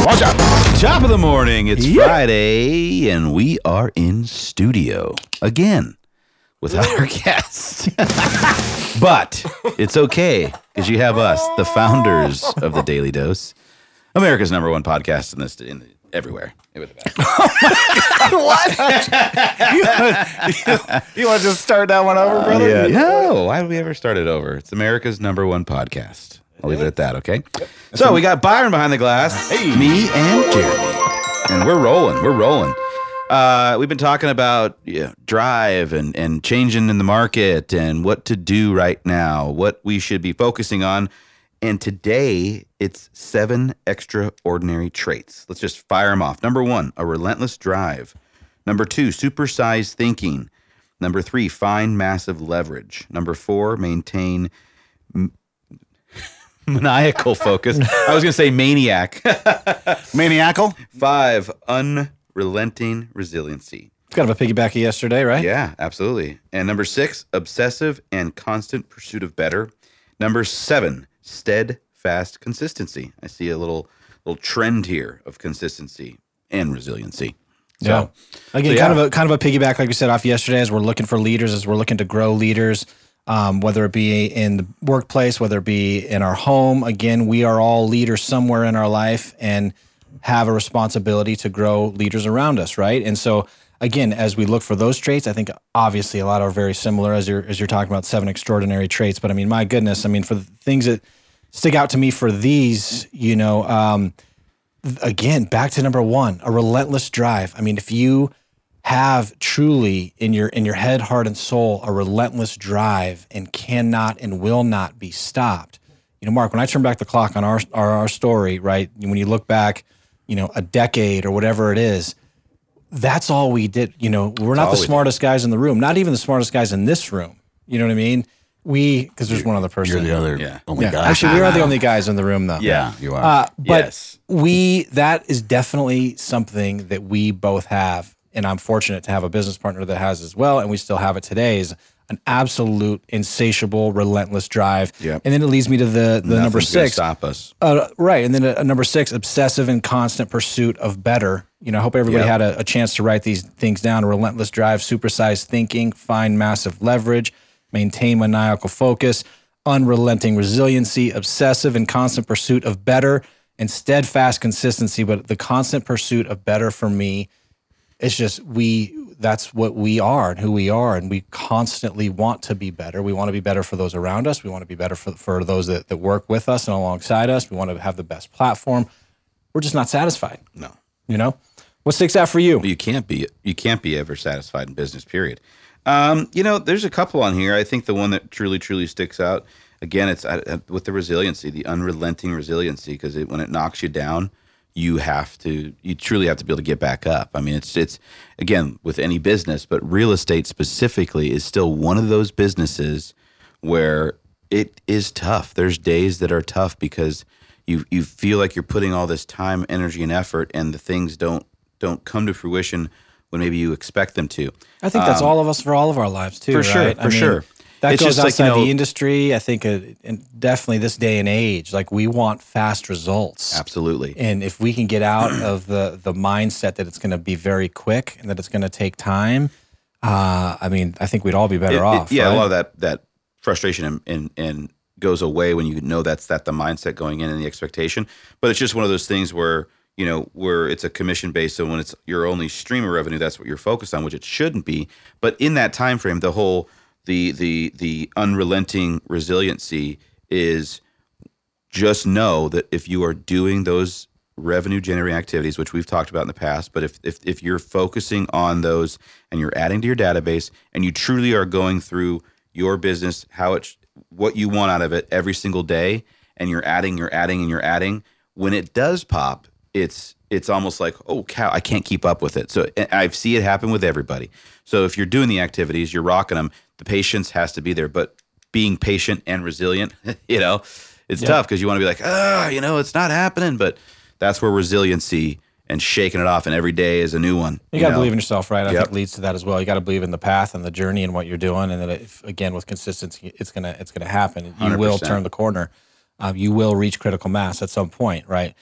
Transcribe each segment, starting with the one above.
Watch out! Top of the morning. It's Friday, and we are in studio again with our guest. But it's okay, because you have us, the founders of The Daily Dose, America's #1 podcast in this everywhere. What? You want to just start that one over, brother? Yeah. No, why would we ever start it over? It's America's #1 podcast. I'll leave it at that, okay? Yep. So we got Byron behind the glass, me and Jeremy, and we're rolling. We've been talking about drive and changing in the market and what to do right now, what we should be focusing on. And today, it's 7 extraordinary traits. Let's just fire them off. Number 1, a relentless drive. Number 2, supersized thinking. Number 3, find massive leverage. Number 4, maintain maniacal focus. I was going to say maniac. Maniacal. 5, unrelenting resiliency. It's kind of a piggyback of yesterday, right? Yeah, absolutely. And number 6, obsessive and constant pursuit of better. Number 7, steadfast consistency. I see a little trend here of consistency and resiliency. So, yeah. Again, kind of a piggyback, like we said, off yesterday, as we're looking for leaders, as we're looking to grow leaders, whether it be in the workplace, whether it be in our home. Again, we are all leaders somewhere in our life and have a responsibility to grow leaders around us, right? And so, again, as we look for those traits, I think obviously a lot are very similar as you're talking about 7 extraordinary traits. But I mean, my goodness, I mean, for the things that stick out to me for these, again, back to number 1, a relentless drive. I mean, if you have truly in your head, heart, and soul a relentless drive and cannot and will not be stopped. You know, Mark, when I turn back the clock on our story, right, when you look back, a decade or whatever it is, that's all we did. We're not the smartest guys in the room, not even the smartest guys in this room. You know what I mean? Because there's one other person. You're the other only guy. Actually, we are the only guys in the room, though. Yeah, you are. But yes. That is definitely something that we both have. And I'm fortunate to have a business partner that has as well, and we still have it today, is an absolute insatiable, relentless drive. Yep. And then it leads me to the number 6. Stop us. Right. And then number 6, obsessive and constant pursuit of better. I hope everybody had a chance to write these things down. A relentless drive, supersized thinking, find massive leverage, maintain maniacal focus, unrelenting resiliency, obsessive and constant pursuit of better, and steadfast consistency. But the constant pursuit of better for me, it's just that's what we are and who we are, and we constantly want to be better. We want to be better for those around us. We want to be better for those that work with us and alongside us. We want to have the best platform. We're just not satisfied. No. What sticks out for you? You can't be ever satisfied in business, period. There's a couple on here. I think the one that truly, truly sticks out, again, it's with the resiliency, the unrelenting resiliency, because when it knocks you down, you truly have to be able to get back up. I mean, it's again, with any business, but real estate specifically is still one of those businesses where it is tough. There's days that are tough because you feel like you're putting all this time, energy, and effort, and the things don't come to fruition when maybe you expect them to. I think that's all of us for all of our lives too, For sure. That it's goes outside the industry. I think and definitely this day and age, like we want fast results. Absolutely. And if we can get out of the mindset that it's going to be very quick and that it's going to take time, I think we'd all be better off. Yeah, right? A lot of that frustration and goes away when you know that's the mindset going in and the expectation. But it's just one of those things where, where it's a commission based, so when it's your only stream of revenue, that's what you're focused on, which it shouldn't be. But in that time frame, the whole the unrelenting resiliency is just know that if you are doing those revenue generating activities, which we've talked about in the past, but if you're focusing on those and you're adding to your database and you truly are going through your business, what you want out of it every single day, and you're adding, when it does pop, it's almost like, oh cow, I can't keep up with it. So I see it happen with everybody. So if you're doing the activities, you're rocking them, the patience has to be there. But being patient and resilient, it's tough because you want to be like, it's not happening. But that's where resiliency and shaking it off, and every day is a new one. You got to believe in yourself, right? I think leads to that as well. You got to believe in the path and the journey and what you're doing. And then, again, with consistency, it's going to happen. You 100%. Will turn the corner. you will reach critical mass at some point, right?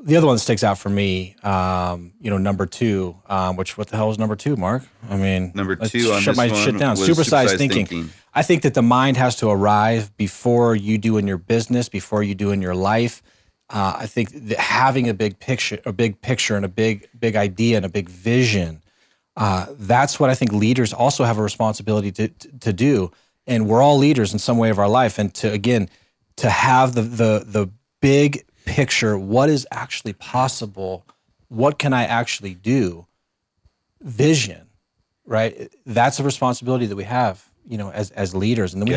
The other one that sticks out for me, number two, which what the hell is number two, Mark? I mean, number two on this one was supersized thinking. I think that the mind has to arrive before you do in your business, before you do in your life. I think that having a big picture, and a big idea, and a big vision. That's what I think leaders also have a responsibility to do. And we're all leaders in some way of our life. And to have the big picture, what is actually possible? What can I actually do? Vision, right? That's a responsibility that we have, as leaders. And then we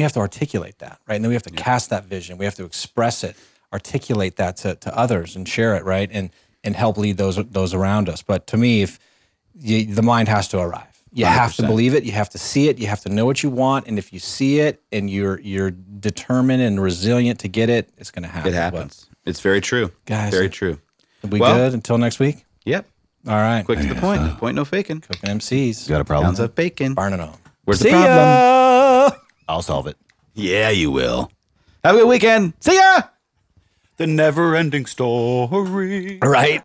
have to articulate that, right? And then we have to cast that vision. We have to express it, articulate that to others, and share it, right? And help lead those around us. But to me, the mind has to arrive. You 100%. Have to believe it. You have to see it. You have to know what you want. And if you see it and you're determined and resilient to get it, it's going to happen. It happens. But, it's very true. Guys. Very true. Are we good until next week? Yep. All right. Quick to the point. So. Point no faking. Cooking MCs. You got a problem? Pounds of bacon. Barn and all. Where's the problem? Ya. I'll solve it. Yeah, you will. Have a good weekend. See ya. The never-ending story. All right.